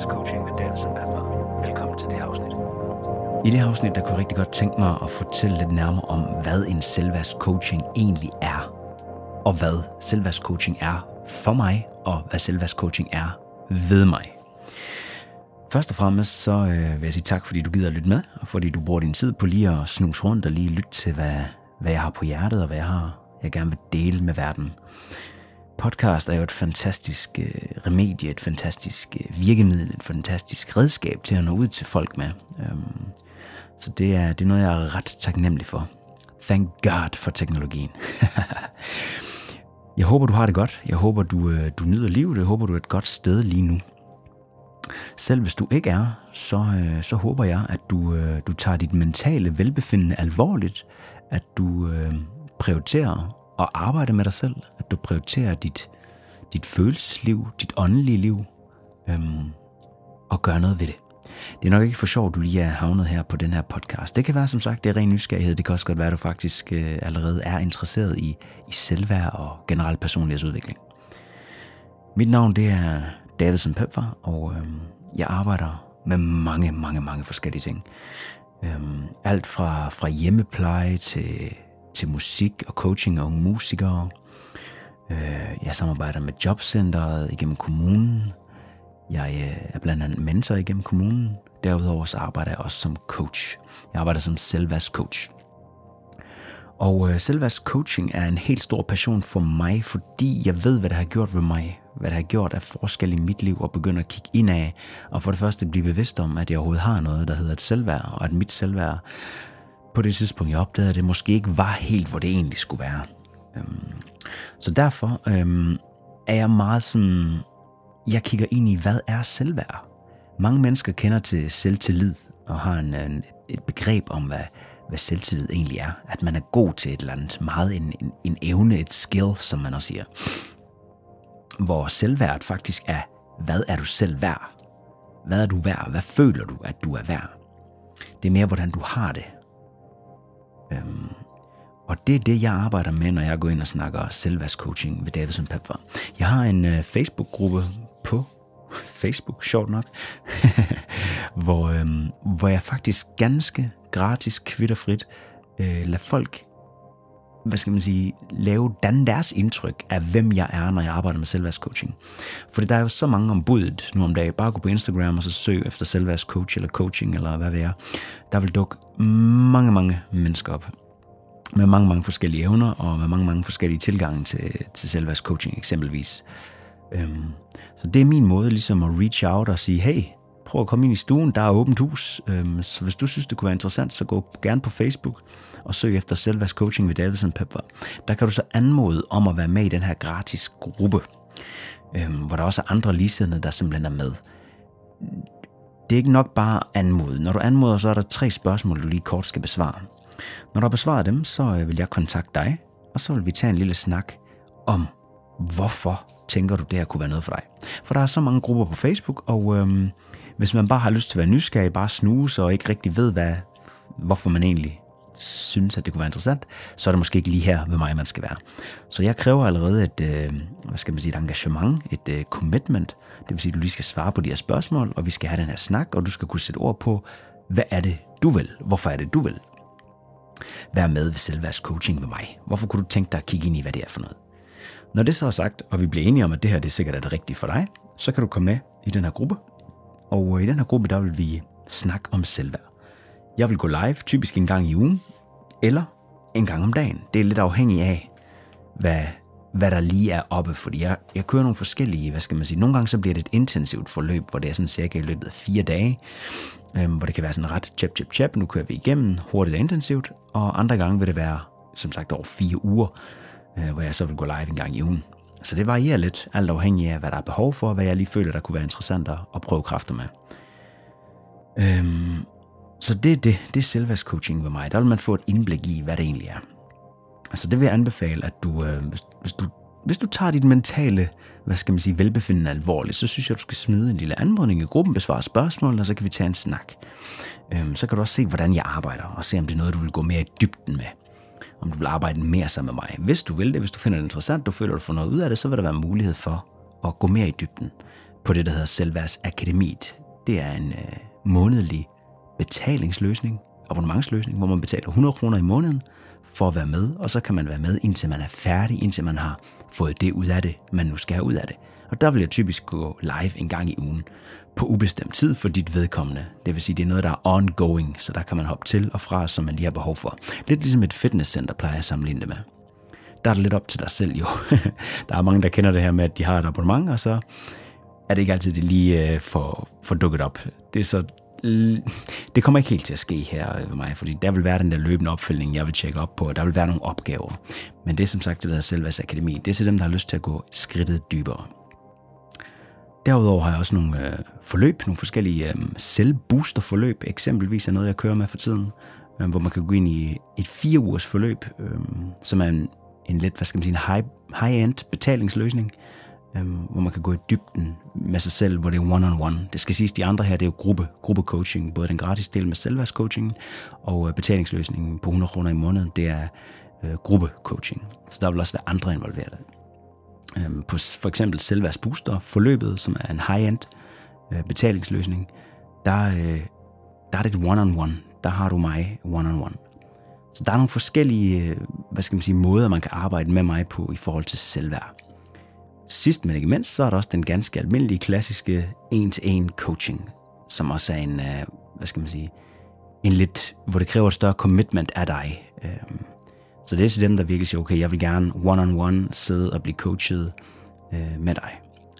Business Coaching med Davidsen Pemfer. Velkommen til det her afsnit. I det afsnit, der kunne jeg rigtig godt tænke mig at fortælle lidt nærmere om, hvad en selvværdscoaching egentlig er. Og hvad selvværdscoaching er for mig, og hvad selvværdscoaching er ved mig. Først og fremmest så vil jeg sige tak, fordi du gider at lytte med, og fordi du bruger din tid på lige at snuse rundt og lige lytte til, hvad jeg har på hjertet, og hvad jeg gerne vil dele med verden. Podcast er jo et fantastisk remedie, et fantastisk virkemiddel, et fantastisk redskab til at nå ud til folk med. Så det er noget, jeg er ret taknemmelig for. Thank God for teknologien. Jeg håber, du har det godt. Jeg håber, du nyder livet. Jeg håber, du er et godt sted lige nu. Selv hvis du ikke er, så håber jeg, at du tager dit mentale velbefindende alvorligt. At du prioriterer at arbejde med dig selv. At du prioriterer dit følelsesliv, dit åndelige liv. Og gør noget ved det. Det er nok ikke for sjovt, du lige er havnet her på den her podcast. Det kan være, som sagt, det er ren nysgerrighed. Det kan også godt være, at du faktisk allerede er interesseret i selvværd og generel personlighedsudvikling. Mit navn, det er Davidsen Pepper, og jeg arbejder med mange, mange, mange forskellige ting. Alt fra hjemmepleje til musik og coaching og unge musikere. Jeg samarbejder med jobcenteret igennem kommunen. Jeg er blandt andet mentor igennem kommunen. Derudover så arbejder jeg også som coach. Jeg arbejder som selvværdscoach. Og selvværdscoaching er en helt stor passion for mig, fordi jeg ved, hvad det har gjort ved mig. Hvad det har gjort af forskel i mit liv, og begynder at kigge indad. Og for det første blive bevidst om, at jeg overhovedet har noget, der hedder et selvværd. Og at mit selvværd, på det tidspunkt jeg opdagede, det måske ikke var helt, hvor det egentlig skulle være. Så derfor er jeg meget sådan... Jeg kigger ind i, hvad er selvværd? Mange mennesker kender til selvtillid og har et begreb om, hvad selvtillid egentlig er. At man er god til et eller andet, meget en evne, et skill, som man også siger. Hvor selvværd faktisk er, hvad er du selv værd? Hvad er du værd? Hvad føler du, at du er værd? Det er mere, hvordan du har det. Og det er det, jeg arbejder med, når jeg går ind og snakker selvværdscoaching ved Davidsen Pepper. Jeg har en Facebook-gruppe på Facebook, sjovt nok, hvor jeg faktisk ganske gratis, kvitterfrit, lader folk, hvad skal man sige, lave deres indtryk af, hvem jeg er, når jeg arbejder med selvværdscoaching. Fordi der er jo så mange om budet nu om dagen. Bare gå på Instagram og så søg efter selvværdscoach eller coaching eller hvad ved jeg. Der vil dukke mange, mange mennesker op. Med mange, mange forskellige evner, og med mange, mange forskellige tilgange til selvværdscoaching eksempelvis. Så det er min måde ligesom at reach out og sige, hey, prøv at komme ind i stuen, der er åbent hus. Så hvis du synes, det kunne være interessant, så gå gerne på Facebook og søg efter selvværdscoaching ved Davidsen Pepper. Der kan du så anmode om at være med i den her gratis gruppe, hvor der også er andre ligesidende, der simpelthen er med. Det er ikke nok bare anmode. Når du anmoder, så er der 3 spørgsmål, du lige kort skal besvare. Når du har besvaret dem, så vil jeg kontakte dig, og så vil vi tage en lille snak om, hvorfor tænker du, det her kunne være noget for dig. For der er så mange grupper på Facebook, og hvis man bare har lyst til at være nysgerrig, bare snuse og ikke rigtig ved, hvorfor man egentlig synes, at det kunne være interessant, så er det måske ikke lige her ved mig, man skal være. Så jeg kræver allerede et engagement, et commitment. Det vil sige, at du lige skal svare på de her spørgsmål, og vi skal have den her snak, og du skal kunne sætte ord på, hvad er det, du vil? Hvorfor er det, du vil? Vær med ved selvværdscoaching med mig. Hvorfor kunne du tænke dig at kigge ind i, hvad det er for noget? Når det så er sagt, og vi bliver enige om, at det her det er sikkert er det rigtige for dig, så kan du komme med i den her gruppe. Og i den her gruppe, der vil vi snakke om selvværd. Jeg vil gå live, typisk en gang i ugen, eller en gang om dagen. Det er lidt afhængigt af, hvad der lige er oppe. Fordi jeg kører nogle forskellige, nogle gange så bliver det et intensivt forløb, hvor det er sådan cirka i løbet af 4 dage, hvor det kan være sådan ret chap, nu kører vi igennem hurtigt og intensivt, og andre gange vil det være, som sagt, over 4 uger, hvor jeg så vil gå live en gang i ugen. Så det varierer lidt, alt afhængig af, hvad der er behov for, og hvad jeg lige føler, der kunne være interessant at prøve kræfter med. Så det er selvværdscoaching ved mig. Der vil man få et indblik i, hvad det egentlig er. Så det vil jeg anbefale, at du, hvis du tager dit mentale, velbefindende alvorligt, så synes jeg, du skal smide en lille anmodning i gruppen, besvare spørgsmål, og så kan vi tage en snak. Så kan du også se, hvordan jeg arbejder, og se, om det er noget, du vil gå mere i dybden med. Om du vil arbejde mere sammen med mig. Hvis du finder det interessant, du føler, du får noget ud af det, så vil der være mulighed for at gå mere i dybden på det, der hedder Selvværdsakademiet. Det er en månedlig betalingsløsning, abonnementsløsning, hvor man betaler 100 kroner i måneden for at være med, og så kan man være med, indtil man er færdig, indtil man har fået det ud af det, man nu skal ud af det. Og der vil jeg typisk gå live en gang i ugen på ubestemt tid for dit vedkommende. Det vil sige, det er noget, der er ongoing, så der kan man hoppe til og fra, som man lige har behov for. Lidt ligesom et fitnesscenter plejer jeg at sammenligne det med. Der er det lidt op til dig selv jo. Der er mange, der kender det her med, at de har et abonnement, og så er det ikke altid, de lige får dukket op. Det er så... Det kommer ikke helt til at ske her ved mig, fordi der vil være den der løbende opfølgning, jeg vil tjekke op på, og der vil være nogle opgaver. Men det er som sagt det, der hedder Selvværdsakademi. Det er til dem, der har lyst til at gå skridtet dybere. Derudover har jeg også nogle forløb, nogle forskellige selvboosterforløb, eksempelvis er noget, jeg kører med for tiden, hvor man kan gå ind i et 4 ugers forløb, som er en lidt, hvad skal man sige, en high-end betalingsløsning, hvor man kan gå i dybden med sig selv, hvor det er one-on-one. Det skal siges, de andre her, det er jo gruppecoaching, både den gratis del med selvværdscoachingen og betalingsløsningen på 100 kroner i måneden, det er gruppecoaching. Så der vil også være andre involveret. På for eksempel selvværdsbooster-forløbet, som er en high-end betalingsløsning, der er det et one-on-one. Der har du mig one-on-one. Så der er nogle forskellige, hvad skal man sige, måder, man kan arbejde med mig på i forhold til selvværd. Sidst, men ikke mindst, så er der også den ganske almindelige, klassiske en-til-en coaching, som også er en, hvad skal man sige, en lidt, hvor det kræver et større commitment af dig. Så det er til dem, der virkelig siger, okay, jeg vil gerne one-on-one sidde og blive coachet med dig.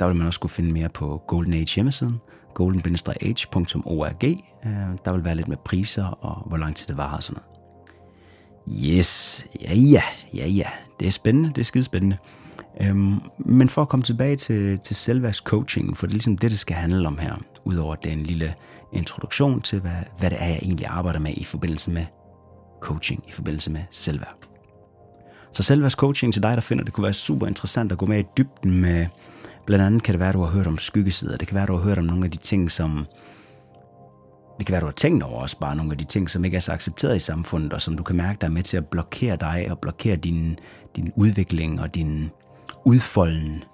Der vil man også kunne finde mere på Golden Age hjemmesiden, golden-age.org. Der vil være lidt med priser og hvor lang tid det varer og sådan noget. Yes, ja, det er spændende, det er skidespændende. Men for at komme tilbage til selvværdscoaching, for det er ligesom det skal handle om her, udover at det er en lille introduktion til, hvad det er, jeg egentlig arbejder med i forbindelse med coaching, i forbindelse med selvværd. Så selvværdscoaching til dig, der finder, det kunne være super interessant at gå med i dybden med, blandt andet kan det være, at du har hørt om skyggesider, det kan være, at du har hørt om nogle af de ting, som... Det kan være, du har tænkt over også bare nogle af de ting, som ikke er så accepteret i samfundet, og som du kan mærke, der er med til at blokere dig og blokere din udvikling og din... udfolden,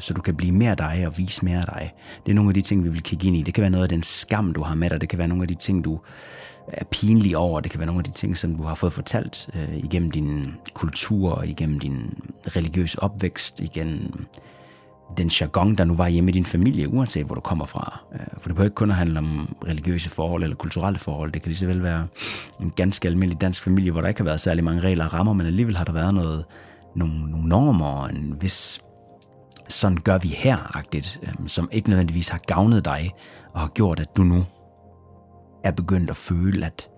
så du kan blive mere dig og vise mere dig. Det er nogle af de ting, vi vil kigge ind i. Det kan være noget af den skam, du har med dig. Det kan være nogle af de ting, du er pinlig over. Det kan være nogle af de ting, som du har fået fortalt igennem din kultur, igennem din religiøse opvækst, igennem den jargon, der nu var hjemme i din familie, uanset hvor du kommer fra. For det behøver ikke kun at handle om religiøse forhold eller kulturelle forhold. Det kan lige så vel være en ganske almindelig dansk familie, hvor der ikke har været særlig mange regler og rammer, men alligevel har der været noget... Nogle normer og en vis sådan gør vi her-agtigt, som ikke nødvendigvis har gavnet dig og har gjort, at du nu er begyndt at føle, at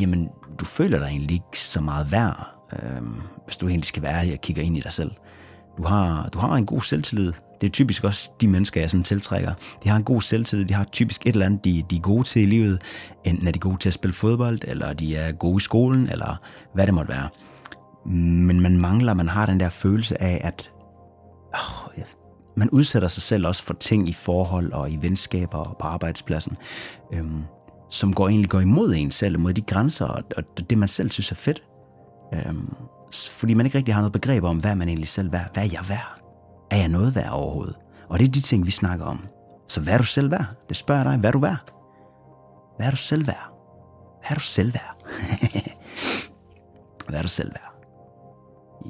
jamen, du føler dig egentlig ikke så meget værd, hvis du egentlig skal være her og kigger ind i dig selv. Du har en god selvtillid. Det er typisk også de mennesker, jeg sådan tiltrækker. De har en god selvtillid. De har typisk et eller andet, de er gode til i livet. Enten er de gode til at spille fodbold, eller de er gode i skolen, eller hvad det måtte være. Men man har den der følelse af, at man udsætter sig selv også for ting i forhold og i venskaber og på arbejdspladsen, som egentlig går imod en selv, mod de grænser og det, man selv synes er fedt. Fordi man ikke rigtig har noget begreb om, hvad man egentlig selv værd. Hvad er jeg værd? Er jeg noget værd overhovedet? Og det er de ting, vi snakker om. Så hvad er du selv værd? Det spørger jeg dig. Hvad er du værd? Hvad er du selv værd? Hvad er du selv værd? Hvad er du selv værd?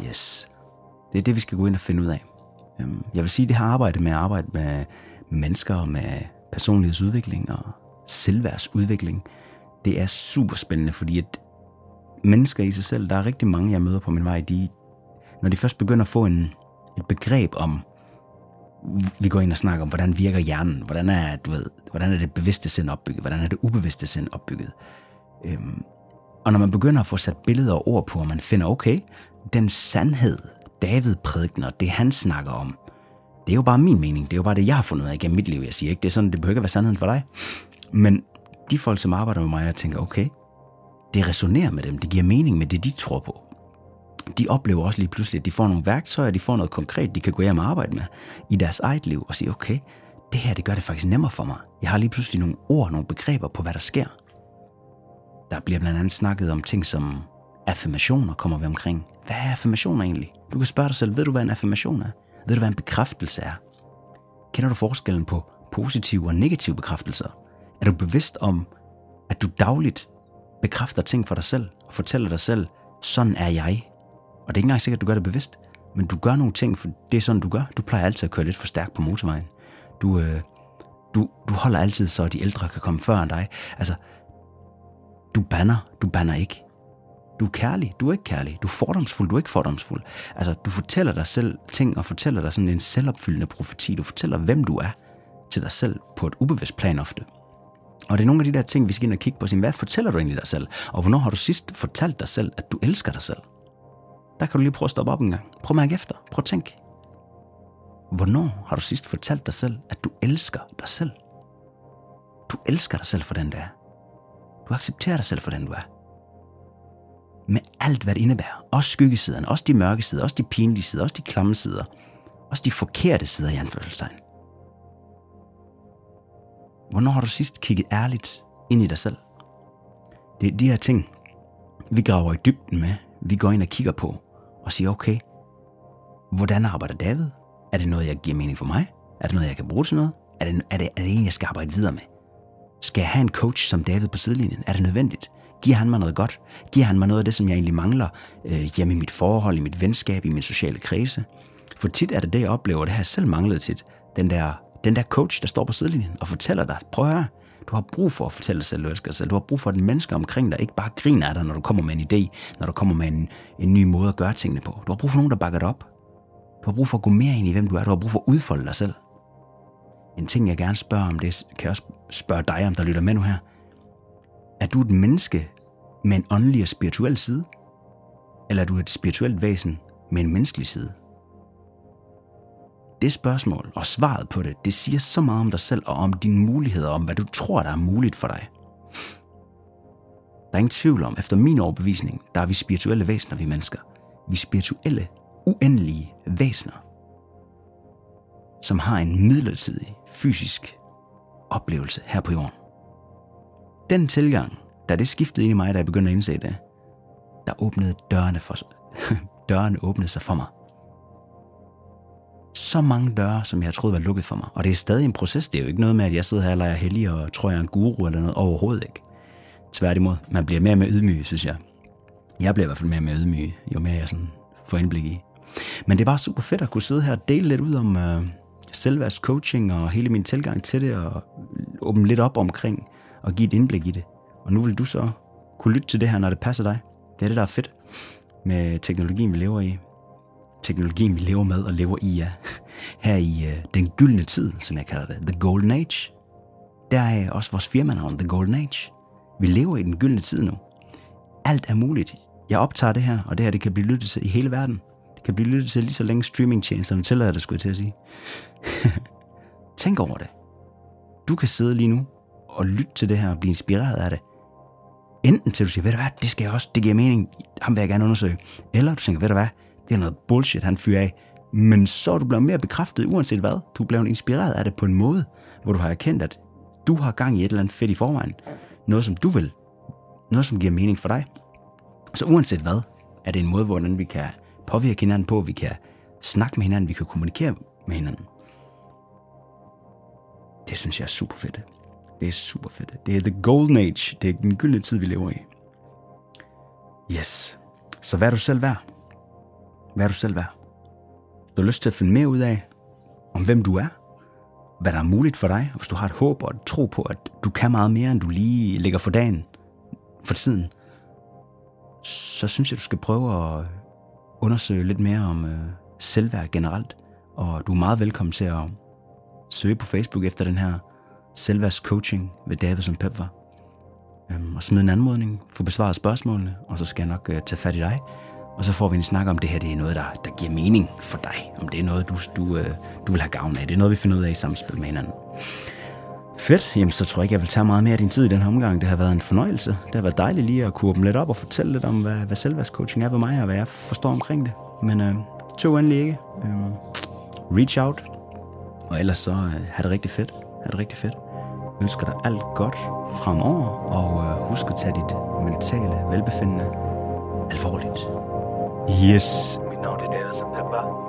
Yes. Det er det, vi skal gå ind og finde ud af. Jeg vil sige, at det her arbejde med mennesker og med personlighedsudvikling og selvværdsudvikling, det er super spændende, fordi at mennesker i sig selv, der er rigtig mange, jeg møder på min vej, når de først begynder at få et begreb om, vi går ind og snakker om, hvordan virker hjernen, hvordan er det bevidste sind opbygget, hvordan er det ubevidste sind opbygget. Og når man begynder at få sat billeder og ord på, og man finder, okay, den sandhed, David prædikner, det han snakker om, det er jo bare min mening, det er jo bare det, jeg har fundet ud af igennem mit liv, jeg siger ikke, det er sådan, det behøver ikke at være sandheden for dig. Men de folk, som arbejder med mig, jeg tænker, okay, det resonerer med dem, det giver mening med det, de tror på. De oplever også lige pludselig, at de får nogle værktøjer, de får noget konkret, de kan gå hjem og arbejde med i deres eget liv og sige, okay, det her, det gør det faktisk nemmere for mig. Jeg har lige pludselig nogle ord, nogle begreber på, hvad der sker. Der bliver blandt andet snakket om ting som affirmationer, kommer vi omkring. Hvad er affirmationer egentlig? Du kan spørge dig selv, ved du, hvad en affirmation er? Ved du, hvad en bekræftelse er? Kender du forskellen på positive og negative bekræftelser? Er du bevidst om, at du dagligt bekræfter ting for dig selv og fortæller dig selv, sådan er jeg? Og det er ikke engang sikkert, at du gør det bevidst, men du gør nogle ting, for det er sådan, du gør. Du plejer altid at køre lidt for stærkt på motorvejen. Du holder altid, så de ældre kan komme før end dig. Altså, du banner ikke. Du er kærlig, du er ikke kærlig. Du er fordomsfuld, du er ikke fordomsfuld. Altså, du fortæller dig selv ting, og fortæller dig sådan en selvopfyldende profeti. Du fortæller, hvem du er til dig selv på et ubevidst plan ofte. Og det er nogle af de der ting, vi skal ind og kigge på. Hvad fortæller du egentlig dig selv? Og hvornår har du sidst fortalt dig selv, at du elsker dig selv? Der kan du lige prøve at stoppe op en gang. Prøv at mærke efter. Prøv at tænke. Hvornår har du sidst fortalt dig selv, at du elsker dig selv? Du elsker dig selv for den, du er. Du accepterer dig selv for den, du er. Med alt, hvad det indebærer. Også skyggesiderne, også de mørke sider, også de pinlige sider, også de klamme sider. Også de forkerte sider i anførselstegn. Hvornår har du sidst kigget ærligt ind i dig selv? Det er de her ting, vi graver i dybden med. Vi går ind og kigger på og siger, okay, hvordan arbejder David? Er det noget, jeg giver mening for mig? Er det noget, jeg kan bruge til noget? Er det en, jeg skal arbejde videre med? Skal jeg have en coach som David på sidelinjen? Er det nødvendigt? Giver han mig noget godt? Giver han mig noget af det, som jeg egentlig mangler hjemme i mit forhold, i mit venskab, i min sociale kredse? For tit er det, jeg oplever, det har jeg selv manglet tit. Den der coach, der står på sidelinjen og fortæller dig, prøv at høre, du har brug for at fortælle dig selv, du elsker dig selv. Du har brug for, at mennesker omkring dig ikke bare griner af dig, når du kommer med en idé, når du kommer med en ny måde at gøre tingene på. Du har brug for nogen, der bakker dig op. Du har brug for at gå mere ind i, hvem du er. Du har brug for at udfolde dig selv. En ting, jeg gerne spørger om, det kan jeg også spørge dig om, der lytter med nu her. Er du et menneske med en åndelig og spirituel side? Eller er du et spirituelt væsen med en menneskelig side? Det spørgsmål og svaret på det, det siger så meget om dig selv og om dine muligheder, om hvad du tror, der er muligt for dig. Der er ingen tvivl om, efter min overbevisning, der er vi spirituelle væsener, vi mennesker. Vi er spirituelle, uendelige væsener, som har en midlertidig, fysisk oplevelse her på jorden. Den tilgang, da det skiftede ind i mig, da jeg begyndte at indse det, der åbnede dørene for sig. Dørene åbnede sig for mig. Så mange døre, som jeg troede var lukket for mig. Og det er stadig en proces. Det er jo ikke noget med, at jeg sidder her og leger hellig og tror, jeg er en guru eller noget. Overhovedet ikke. Tværtimod, man bliver mere og mere ydmyg, synes jeg. Jeg bliver i hvert fald mere og mere ydmyg, jo mere jeg sådan får indblik i. Men det er bare super fedt at kunne sidde her og dele lidt ud om selvværdscoaching og hele min tilgang til det og åbne lidt op omkring og give et indblik i det. Og nu vil du så kunne lytte til det her, når det passer dig. Det er det, der er fedt med teknologien, vi lever i. Teknologien, vi lever med og lever i, ja. Her i den gyldne tid, som jeg kalder det, The Golden Age. Der er også vores firmanavn, The Golden Age. Vi lever i den gyldne tid nu. Alt er muligt. Jeg optager det her, og det her det kan blive lyttet til i hele verden. Det kan blive lyttet til lige så længe streamingtjenesterne tillader det, skulle jeg til at sige. Tænk over det. Du kan sidde lige nu og lytte til det her og blive inspireret af det. Enten til du siger, ved du hvad, det skal jeg også, det giver mening, ham vil jeg gerne undersøge. Eller du tænker, ved du hvad, det er noget bullshit, han fyrer af. Men så er du blevet mere bekræftet, uanset hvad. Du er blevet inspireret af det på en måde, hvor du har erkendt, at du har gang i et eller andet fedt i forvejen. Noget, som du vil. Noget, som giver mening for dig. Så uanset hvad, er det en måde, hvordan vi kan påvirke hinanden på. Vi kan snakke med hinanden, vi kan kommunikere med hinanden. Det synes jeg er super fedt. Det er super fedt. Det er the golden age. Det er den gyldne tid, vi lever i. Yes. Så hvad er du selv værd? Hvad er du selv værd? Du har lyst til at finde mere ud af, om hvem du er, hvad der er muligt for dig, og hvis du har et håb og et tro på, at du kan meget mere, end du lige lægger for dagen, for tiden, så synes jeg, du skal prøve at undersøge lidt mere om selvværd generelt, og du er meget velkommen til at søge på Facebook efter den her selvværdscoaching ved Davidsen Pepper, og smide en anmodning, få besvaret spørgsmålene, og så skal jeg nok tage fat i dig. Og så får vi en snak om, det her det er noget, der giver mening for dig. Om det er noget, du vil have gavn af. Det er noget, vi finder ud af i samspil med hinanden. Fedt. Jamen, så tror jeg ikke, jeg vil tage meget mere af din tid i den her omgang. Det har været en fornøjelse. Det har været dejligt lige at kunne åbne lidt op og fortælle lidt om, hvad selvværdscoaching er ved mig, og hvad jeg forstår omkring det. Men tøv endelig ikke. Reach out. Og ellers så have det rigtig fedt. Ha' det rigtig fedt. Jeg ønsker dig alt godt fremover. Og husk at tage dit mentale velbefindende alvorligt. Yes. Mit navn er Davidsen Pemfer.